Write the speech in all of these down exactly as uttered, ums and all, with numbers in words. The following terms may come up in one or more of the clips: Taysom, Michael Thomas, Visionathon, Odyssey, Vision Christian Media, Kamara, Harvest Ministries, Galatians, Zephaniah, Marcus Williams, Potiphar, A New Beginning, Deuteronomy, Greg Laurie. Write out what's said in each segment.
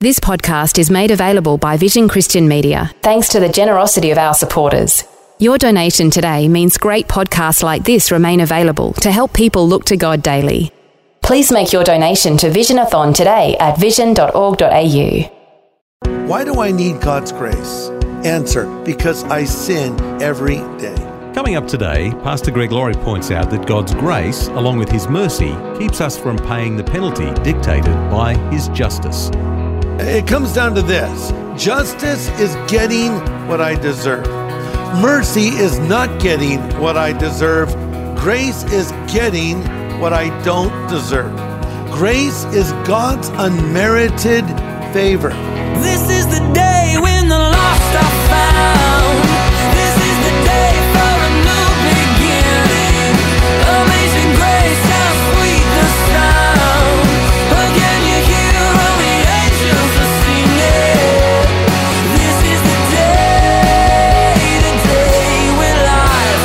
This podcast is made available by Vision Christian Media, thanks to the generosity of our supporters. Your donation today means great podcasts like this remain available to help people look to God daily. Please make your donation to Visionathon today at vision dot org dot a u. Why do I need God's grace? Answer, because I sin every day. Coming up today, Pastor Greg Laurie points out that God's grace, along with His mercy, keeps us from paying the penalty dictated by His justice. It comes down to this. Justice is getting what I deserve. Mercy is not getting what I deserve. Grace is getting what I don't deserve. Grace is God's unmerited favor. This is the day when the lost are found. This is the day for a new beginning. Amazing grace, how sweet the sound. Again you hear all the angels are singing. This is the day, the day when life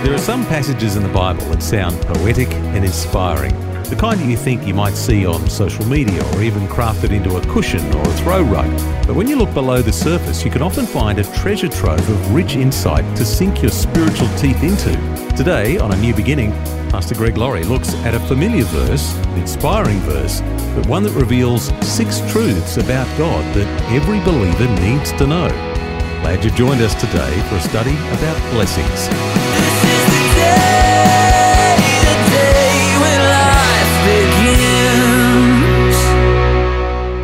begins. There are some passages in the Bible that sound poetic and inspiring. The kind that you think you might see on social media or even crafted into a cushion or a throw rug. But when you look below the surface, you can often find a treasure trove of rich insight to sink your spiritual teeth into. Today, on A New Beginning, Pastor Greg Laurie looks at a familiar verse, an inspiring verse, but one that reveals six truths about God that every believer needs to know. Glad you've joined us today for a study about blessings. This is the day.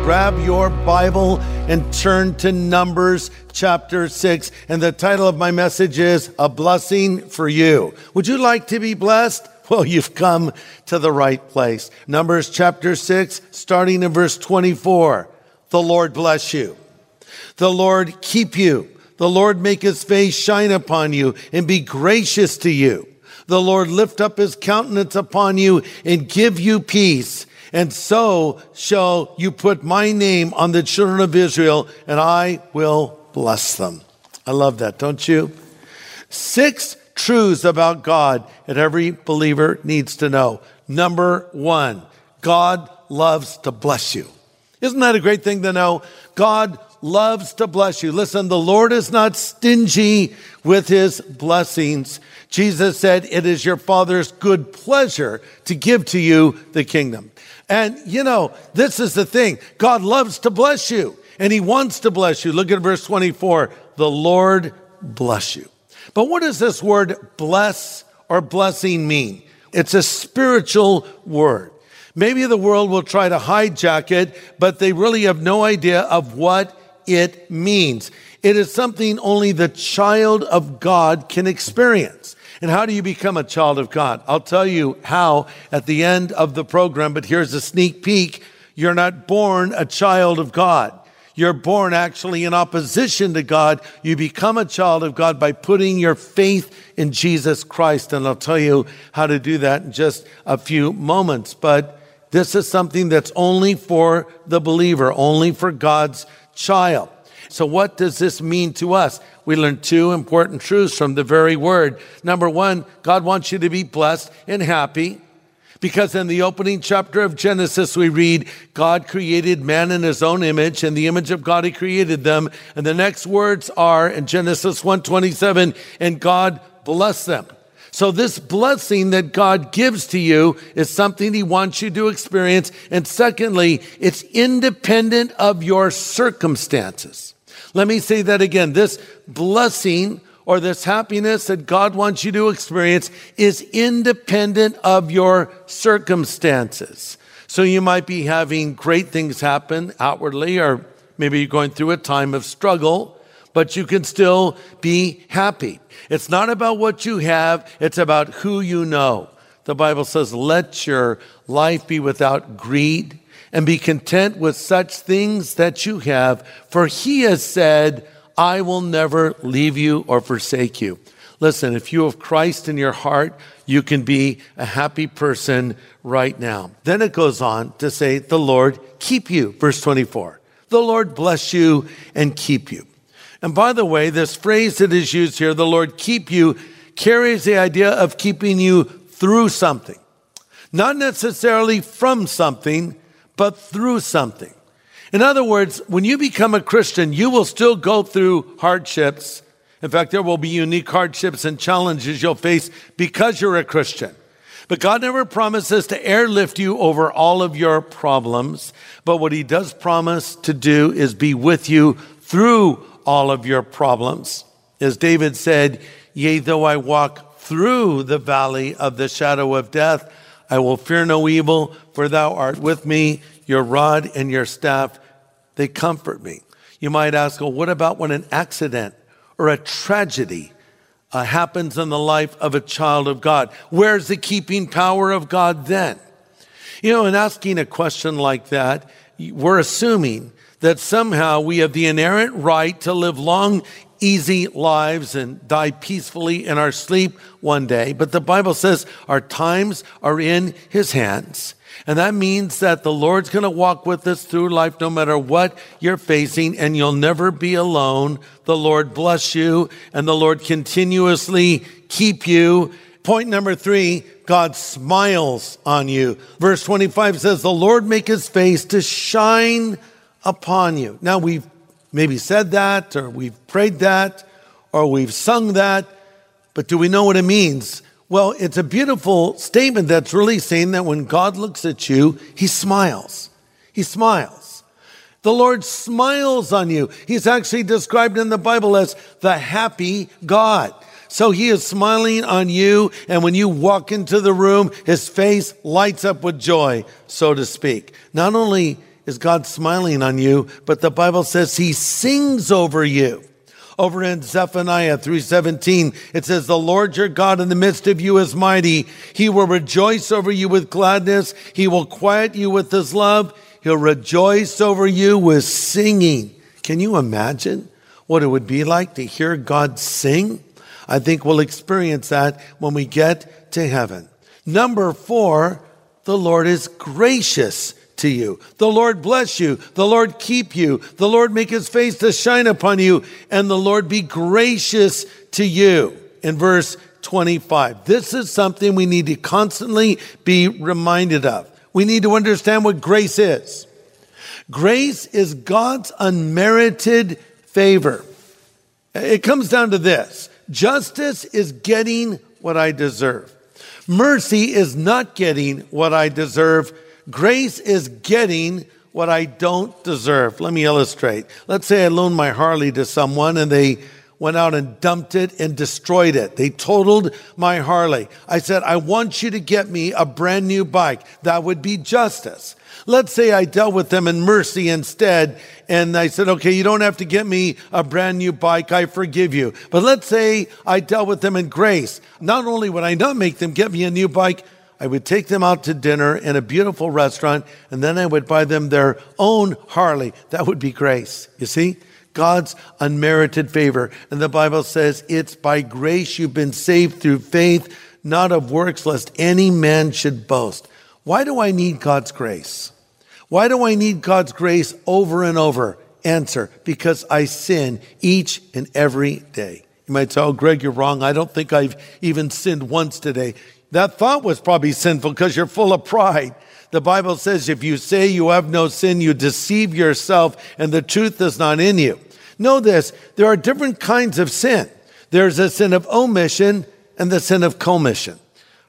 Grab your Bible and turn to Numbers chapter six. And the title of my message is A Blessing for You. Would you like to be blessed? Well, you've come to the right place. Numbers chapter six, starting in verse twenty-four. The Lord bless you. The Lord keep you. The Lord make His face shine upon you and be gracious to you. The Lord lift up His countenance upon you and give you peace. And so shall you put my name on the children of Israel, and I will bless them. I love that, don't you? Six truths about God that every believer needs to know. Number one, God loves to bless you. Isn't that a great thing to know? God loves to bless you. Listen, the Lord is not stingy with His blessings. Jesus said, it is your Father's good pleasure to give to you the kingdom. And, you know, this is the thing. God loves to bless you, and He wants to bless you. Look at verse twenty-four. The Lord bless you. But what does this word bless or blessing mean? It's a spiritual word. Maybe the world will try to hijack it, but they really have no idea of what it means. It is something only the child of God can experience. And how do you become a child of God? I'll tell you how at the end of the program, but here's a sneak peek. You're not born a child of God. You're born actually in opposition to God. You become a child of God by putting your faith in Jesus Christ. And I'll tell you how to do that in just a few moments. But this is something that's only for the believer, only for God's child. So what does this mean to us? We learn two important truths from the very word. Number one, God wants you to be blessed and happy, because in the opening chapter of Genesis, we read, God created man in His own image, and the image of God He created them. And the next words are in Genesis one twenty-seven, and God blessed them. So this blessing that God gives to you is something He wants you to experience. And secondly, it's independent of your circumstances. Let me say that again. This blessing or this happiness that God wants you to experience is independent of your circumstances. So you might be having great things happen outwardly, or maybe you're going through a time of struggle, but you can still be happy. It's not about what you have, it's about who you know. The Bible says, let your life be without greed and be content with such things that you have. For He has said, I will never leave you or forsake you. Listen, if you have Christ in your heart, you can be a happy person right now. Then it goes on to say, the Lord keep you, verse twenty-four. The Lord bless you and keep you. And by the way, this phrase that is used here, the Lord keep you, carries the idea of keeping you through something. Not necessarily from something, but through something. In other words, when you become a Christian, you will still go through hardships. In fact, there will be unique hardships and challenges you'll face because you're a Christian. But God never promises to airlift you over all of your problems. But what he does promise to do is be with you through all of your problems. As David said, yea, though I walk through the valley of the shadow of death, I will fear no evil, for thou art with me, your rod and your staff, they comfort me. You might ask, well, what about when an accident or a tragedy uh, happens in the life of a child of God? Where's the keeping power of God then? You know, in asking a question like that, we're assuming that somehow we have the inerrant right to live long, easy lives and die peacefully in our sleep one day. But the Bible says our times are in his hands. And that means that the Lord's going to walk with us through life no matter what you're facing, and you'll never be alone. The Lord bless you, and the Lord continuously keep you. Point number three, God smiles on you. Verse twenty-five says, the Lord make his face to shine upon you. Now, we've maybe said that, or we've prayed that, or we've sung that, but do we know what it means? Well, it's a beautiful statement that's really saying that when God looks at you, he smiles. He smiles. The Lord smiles on you. He's actually described in the Bible as the happy God. So he is smiling on you, and when you walk into the room, his face lights up with joy, so to speak. Not only is God smiling on you, but the Bible says he sings over you. Over in Zephaniah three seventeen, it says, the Lord your God in the midst of you is mighty. He will rejoice over you with gladness. He will quiet you with his love. He'll rejoice over you with singing. Can you imagine what it would be like to hear God sing? I think we'll experience that when we get to heaven. Number four, the Lord is gracious to you. The Lord bless you. The Lord keep you. The Lord make his face to shine upon you, and the Lord be gracious to you. In verse twenty-five, this is something we need to constantly be reminded of. We need to understand what grace is. Grace is God's unmerited favor. It comes down to this. Justice is getting what I deserve. Mercy is not getting what I deserve. Grace is getting what I don't deserve. Let me illustrate. Let's say I loaned my Harley to someone and they went out and dumped it and destroyed it. They totaled my Harley. I said, I want you to get me a brand new bike. That would be justice. Let's say I dealt with them in mercy instead, and I said, okay, you don't have to get me a brand new bike. I forgive you. But let's say I dealt with them in grace. Not only would I not make them get me a new bike, I would take them out to dinner in a beautiful restaurant, and then I would buy them their own Harley. That would be grace. You see? God's unmerited favor. And the Bible says, it's by grace you've been saved through faith, not of works, lest any man should boast. Why do I need God's grace? Why do I need God's grace over and over? Answer, because I sin each and every day. You might say, oh, Greg, you're wrong. I don't think I've even sinned once today. That thought was probably sinful because you're full of pride. The Bible says, if you say you have no sin, you deceive yourself and the truth is not in you. Know this, there are different kinds of sin. There's a sin of omission and the sin of commission.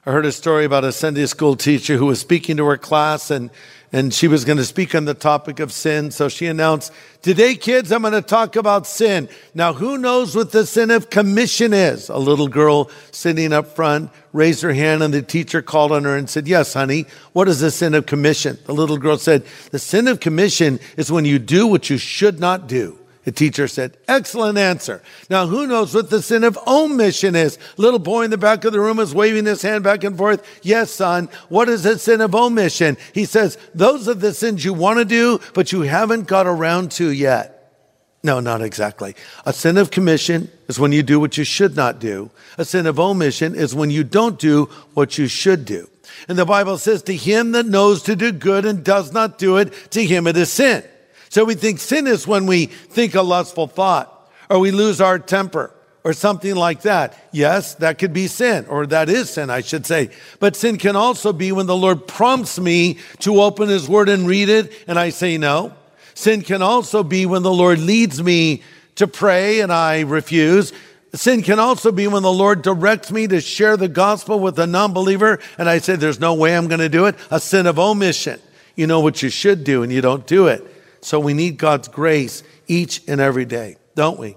I heard a story about a Sunday school teacher who was speaking to her class, and, and she was going to speak on the topic of sin. So she announced, today, kids, I'm going to talk about sin. Now, who knows what the sin of commission is? A little girl sitting up front raised her hand, and the teacher called on her and said, yes, honey, what is the sin of commission? The little girl said, the sin of commission is when you do what you should not do. The teacher said, excellent answer. Now, who knows what the sin of omission is? Little boy in the back of the room is waving his hand back and forth. Yes, son. What is the sin of omission? He says, those are the sins you want to do, but you haven't got around to yet. No, not exactly. A sin of commission is when you do what you should not do. A sin of omission is when you don't do what you should do. And the Bible says, to him that knows to do good and does not do it, to him it is sin. So we think sin is when we think a lustful thought, or we lose our temper, or something like that. Yes, that could be sin, or that is sin, I should say. But sin can also be when the Lord prompts me to open his word and read it, and I say no. Sin can also be when the Lord leads me to pray and I refuse. Sin can also be when the Lord directs me to share the gospel with a non-believer and I say, there's no way I'm going to do it. A sin of omission. You know what you should do and you don't do it. So we need God's grace each and every day, don't we?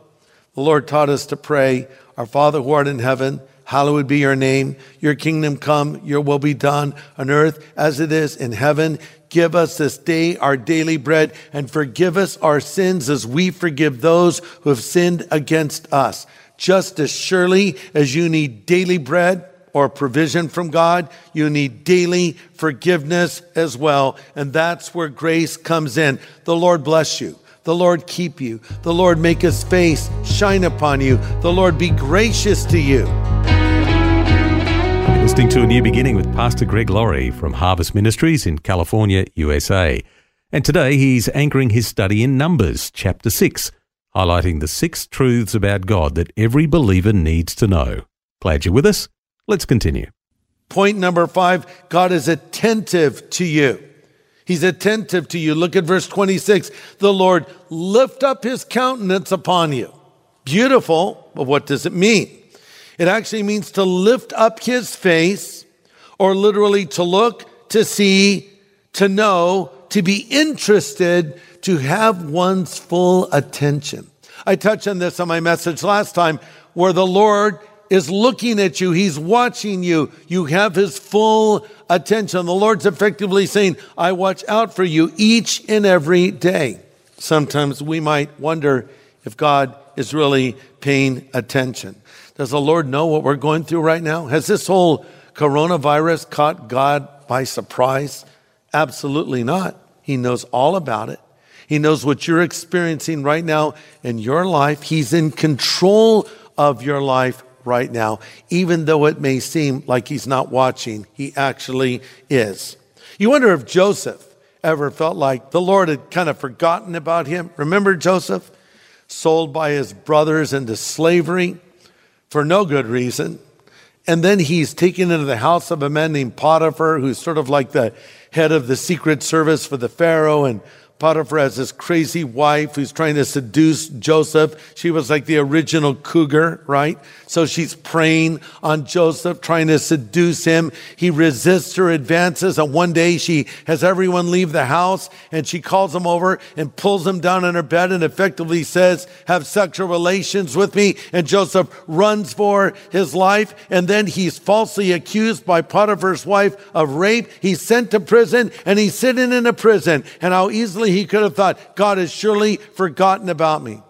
The Lord taught us to pray, our Father who art in heaven, hallowed be your name. Your kingdom come, your will be done on earth as it is in heaven. Give us this day our daily bread and forgive us our sins as we forgive those who have sinned against us. Just as surely as you need daily bread or provision from God, you need daily forgiveness as well. And that's where grace comes in. The Lord bless you. The Lord keep you. The Lord make his face shine upon you. The Lord be gracious to you. Listening to A New Beginning with Pastor Greg Laurie from Harvest Ministries in California, U S A. And today he's anchoring his study in Numbers chapter six, highlighting the six truths about God that every believer needs to know. Glad you're with us. Let's continue. Point number five, God is attentive to you. He's attentive to you. Look at verse twenty-six. The Lord lift up his countenance upon you. Beautiful, but what does it mean? It actually means to lift up his face, or literally to look, to see, to know, to be interested, to have one's full attention. I touched on this on my message last time, where the Lord is looking at you. He's watching you. You have his full attention. The Lord's effectively saying, I watch out for you each and every day. Sometimes we might wonder if God is really paying attention. Does the Lord know what we're going through right now? Has this whole coronavirus caught God by surprise? Absolutely not. He knows all about it. He knows what you're experiencing right now in your life. He's in control of your life right now. Even though it may seem like he's not watching, he actually is. You wonder if Joseph ever felt like the Lord had kind of forgotten about him. Remember Joseph? Sold by his brothers into slavery for no good reason. And then he's taken into the house of a man named Potiphar, who's sort of like the head of the secret service for the Pharaoh. And Potiphar has this crazy wife who's trying to seduce Joseph. She was like the original cougar, right? So she's preying on Joseph, trying to seduce him. He resists her advances. And one day she has everyone leave the house and she calls him over and pulls him down in her bed and effectively says, have sexual relations with me. And Joseph runs for his life. And then he's falsely accused by Potiphar's wife of rape. He's sent to prison and he's sitting in a prison. And how easily he could have thought, God has surely forgotten about me.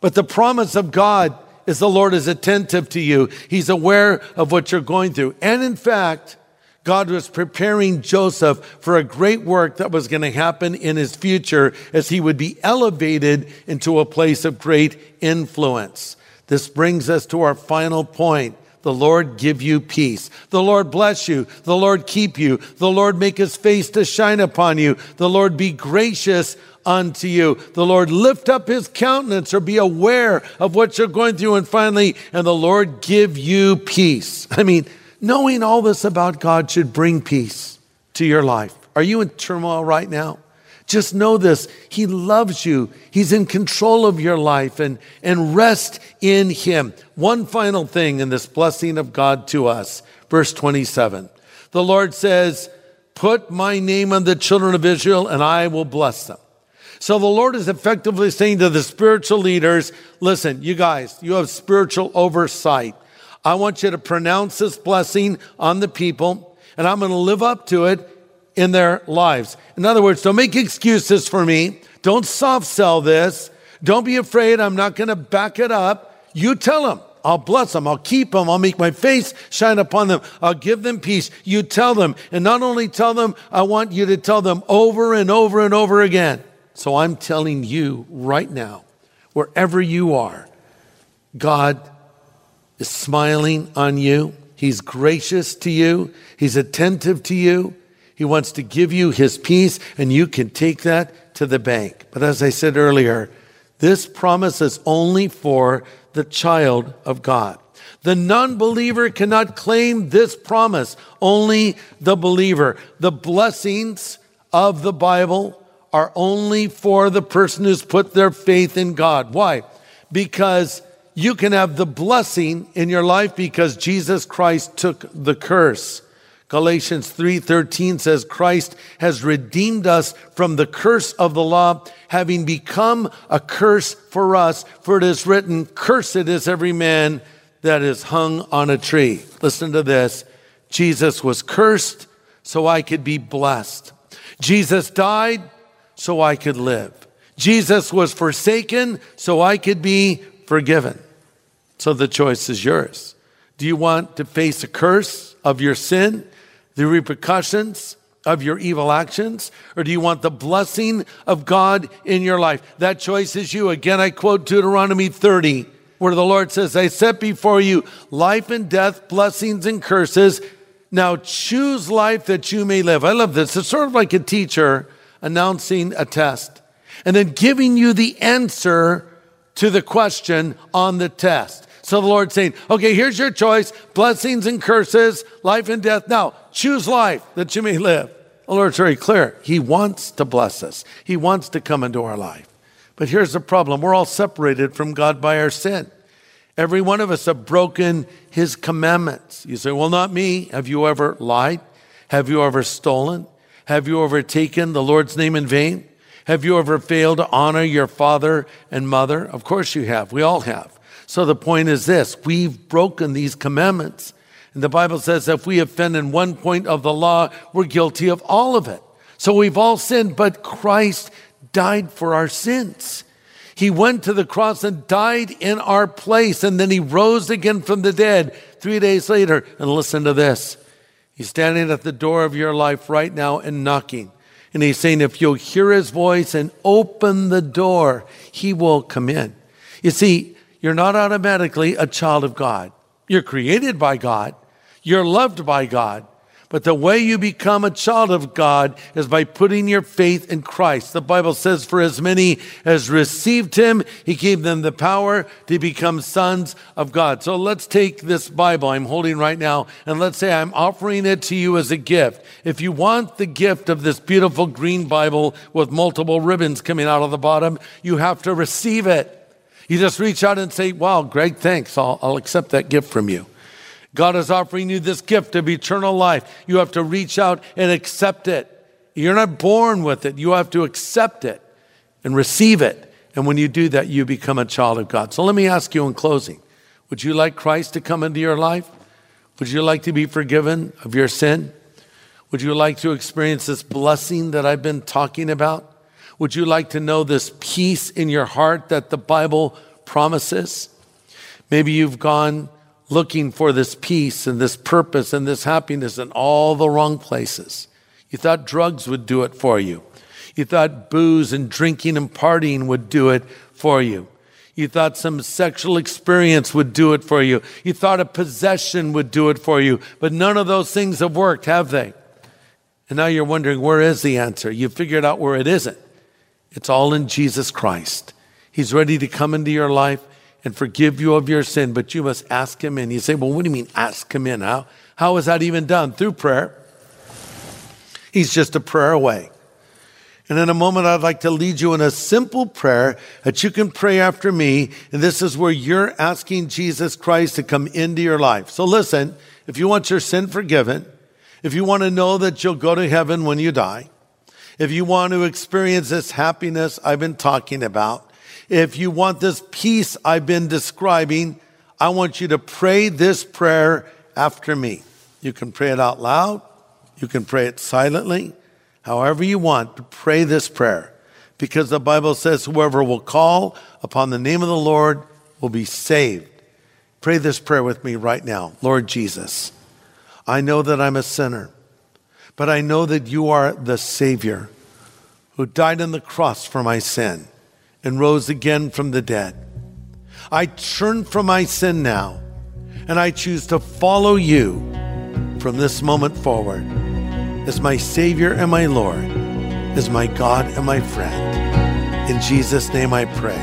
But the promise of God is the Lord is attentive to you. He's aware of what you're going through. And in fact, God was preparing Joseph for a great work that was going to happen in his future as he would be elevated into a place of great influence. This brings us to our final point. The Lord give you peace. The Lord bless you. The Lord keep you. The Lord make his face to shine upon you. The Lord be gracious unto you. The Lord lift up his countenance, or be aware of what you're going through. And finally, and the Lord give you peace. I mean, knowing all this about God should bring peace to your life. Are you in turmoil right now? Just know this. He loves you. He's in control of your life, and, and rest in him. One final thing in this blessing of God to us. Verse twenty-seven. The Lord says, put my name on the children of Israel and I will bless them. So the Lord is effectively saying to the spiritual leaders, listen, you guys, you have spiritual oversight. I want you to pronounce this blessing on the people, and I'm going to live up to it in their lives. In other words, don't make excuses for me. Don't soft sell this. Don't be afraid. I'm not going to back it up. You tell them. I'll bless them. I'll keep them. I'll make my face shine upon them. I'll give them peace. You tell them. And not only tell them, I want you to tell them over and over and over again. So I'm telling you right now, wherever you are, God is smiling on you. He's gracious to you. He's attentive to you. He wants to give you his peace, and you can take that to the bank. But as I said earlier, this promise is only for the child of God. The non-believer cannot claim this promise, only the believer. The blessings of the Bible are only for the person who's put their faith in God. Why? Because you can have the blessing in your life because Jesus Christ took the curse. Galatians three thirteen says, Christ has redeemed us from the curse of the law, having become a curse for us, for it is written, cursed is every man that is hung on a tree. Listen to this. Jesus was cursed so I could be blessed. Jesus died so I could live. Jesus was forsaken so I could be forgiven. So the choice is yours. Do you want to face a curse of your sin, the repercussions of your evil actions, or do you want the blessing of God in your life? That choice is you. Again, I quote Deuteronomy thirty, where the Lord says, I set before you life and death, blessings and curses. Now choose life that you may live. I love this. It's sort of like a teacher announcing a test and then giving you the answer to the question on the test. So the Lord's saying, okay, here's your choice, blessings and curses, life and death. Now choose life that you may live. The Lord's very clear. He wants to bless us. He wants to come into our life. But here's the problem. We're all separated from God by our sin. Every one of us have broken his commandments. You say, well, not me. Have you ever lied? Have you ever stolen? Have you ever taken the Lord's name in vain? Have you ever failed to honor your father and mother? Of course you have. We all have. So the point is this. We've broken these commandments. And the Bible says if we offend in one point of the law, we're guilty of all of it. So we've all sinned, but Christ died for our sins. He went to the cross and died in our place, and then he rose again from the dead three days later. And listen to this. He's standing at the door of your life right now and knocking. And he's saying, if you'll hear his voice and open the door, he will come in. You see, you're not automatically a child of God. You're created by God. You're loved by God. But the way you become a child of God is by putting your faith in Christ. The Bible says, for as many as received him, he gave them the power to become sons of God. So let's take this Bible I'm holding right now, and let's say I'm offering it to you as a gift. If you want the gift of this beautiful green Bible with multiple ribbons coming out of the bottom, you have to receive it. You just reach out and say, wow, Greg, thanks. I'll, I'll accept that gift from you. God is offering you this gift of eternal life. You have to reach out and accept it. You're not born with it. You have to accept it and receive it. And when you do that, you become a child of God. So let me ask you in closing, would you like Christ to come into your life? Would you like to be forgiven of your sin? Would you like to experience this blessing that I've been talking about? Would you like to know this peace in your heart that the Bible promises? Maybe you've gone looking for this peace and this purpose and this happiness in all the wrong places. You thought drugs would do it for you. You thought booze and drinking and partying would do it for you. You thought some sexual experience would do it for you. You thought a possession would do it for you. But none of those things have worked, have they? And now you're wondering, where is the answer? You figured out where it isn't. It's all in Jesus Christ. He's ready to come into your life and forgive you of your sin, but you must ask him in. You say, well, what do you mean ask him in? How, how is that even done? Through prayer. He's just a prayer away. And in a moment, I'd like to lead you in a simple prayer that you can pray after me. And this is where you're asking Jesus Christ to come into your life. So listen, if you want your sin forgiven, if you want to know that you'll go to heaven when you die, if you want to experience this happiness I've been talking about, if you want this peace I've been describing, I want you to pray this prayer after me. You can pray it out loud. You can pray it silently. However you want, to pray this prayer. Because the Bible says, whoever will call upon the name of the Lord will be saved. Pray this prayer with me right now. Lord Jesus, I know that I'm a sinner, but I know that you are the Savior who died on the cross for my sin and rose again from the dead. I turn from my sin now, and I choose to follow you from this moment forward as my Savior and my Lord, as my God and my friend. In Jesus' name I pray.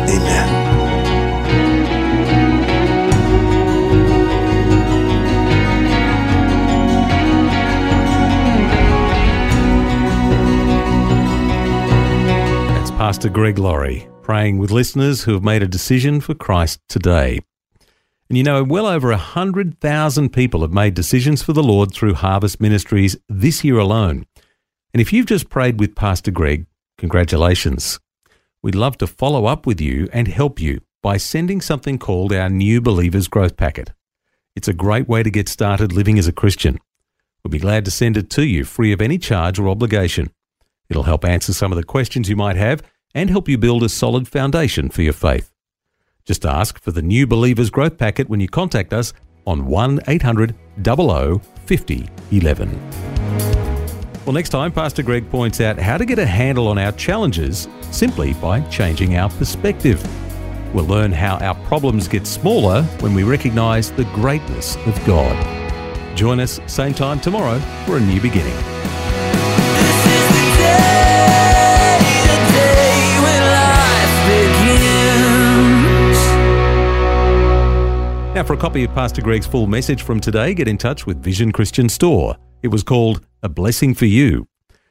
Amen. That's Pastor Greg Laurie praying with listeners who have made a decision for Christ today. And you know, well over one hundred thousand people have made decisions for the Lord through Harvest Ministries this year alone. And if you've just prayed with Pastor Greg, congratulations. We'd love to follow up with you and help you by sending something called our New Believers Growth Packet. It's a great way to get started living as a Christian. We'll be glad to send it to you free of any charge or obligation. It'll help answer some of the questions you might have and help you build a solid foundation for your faith. Just ask for the New Believers Growth Packet when you contact us on one eight hundred, double oh, fifty, eleven. Well, next time, Pastor Greg points out how to get a handle on our challenges simply by changing our perspective. We'll learn how our problems get smaller when we recognise the greatness of God. Join us same time tomorrow for A New Beginning. Now, for a copy of Pastor Greg's full message from today, get in touch with Vision Christian Store. It was called A Blessing for You.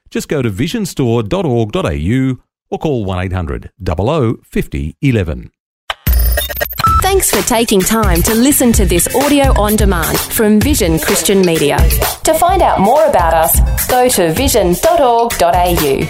Just go to vision store dot org dot a u or call one eight hundred, double oh, fifty, eleven. Thanks for taking time to listen to this audio on demand from Vision Christian Media. To find out more about us, go to vision dot org dot a u.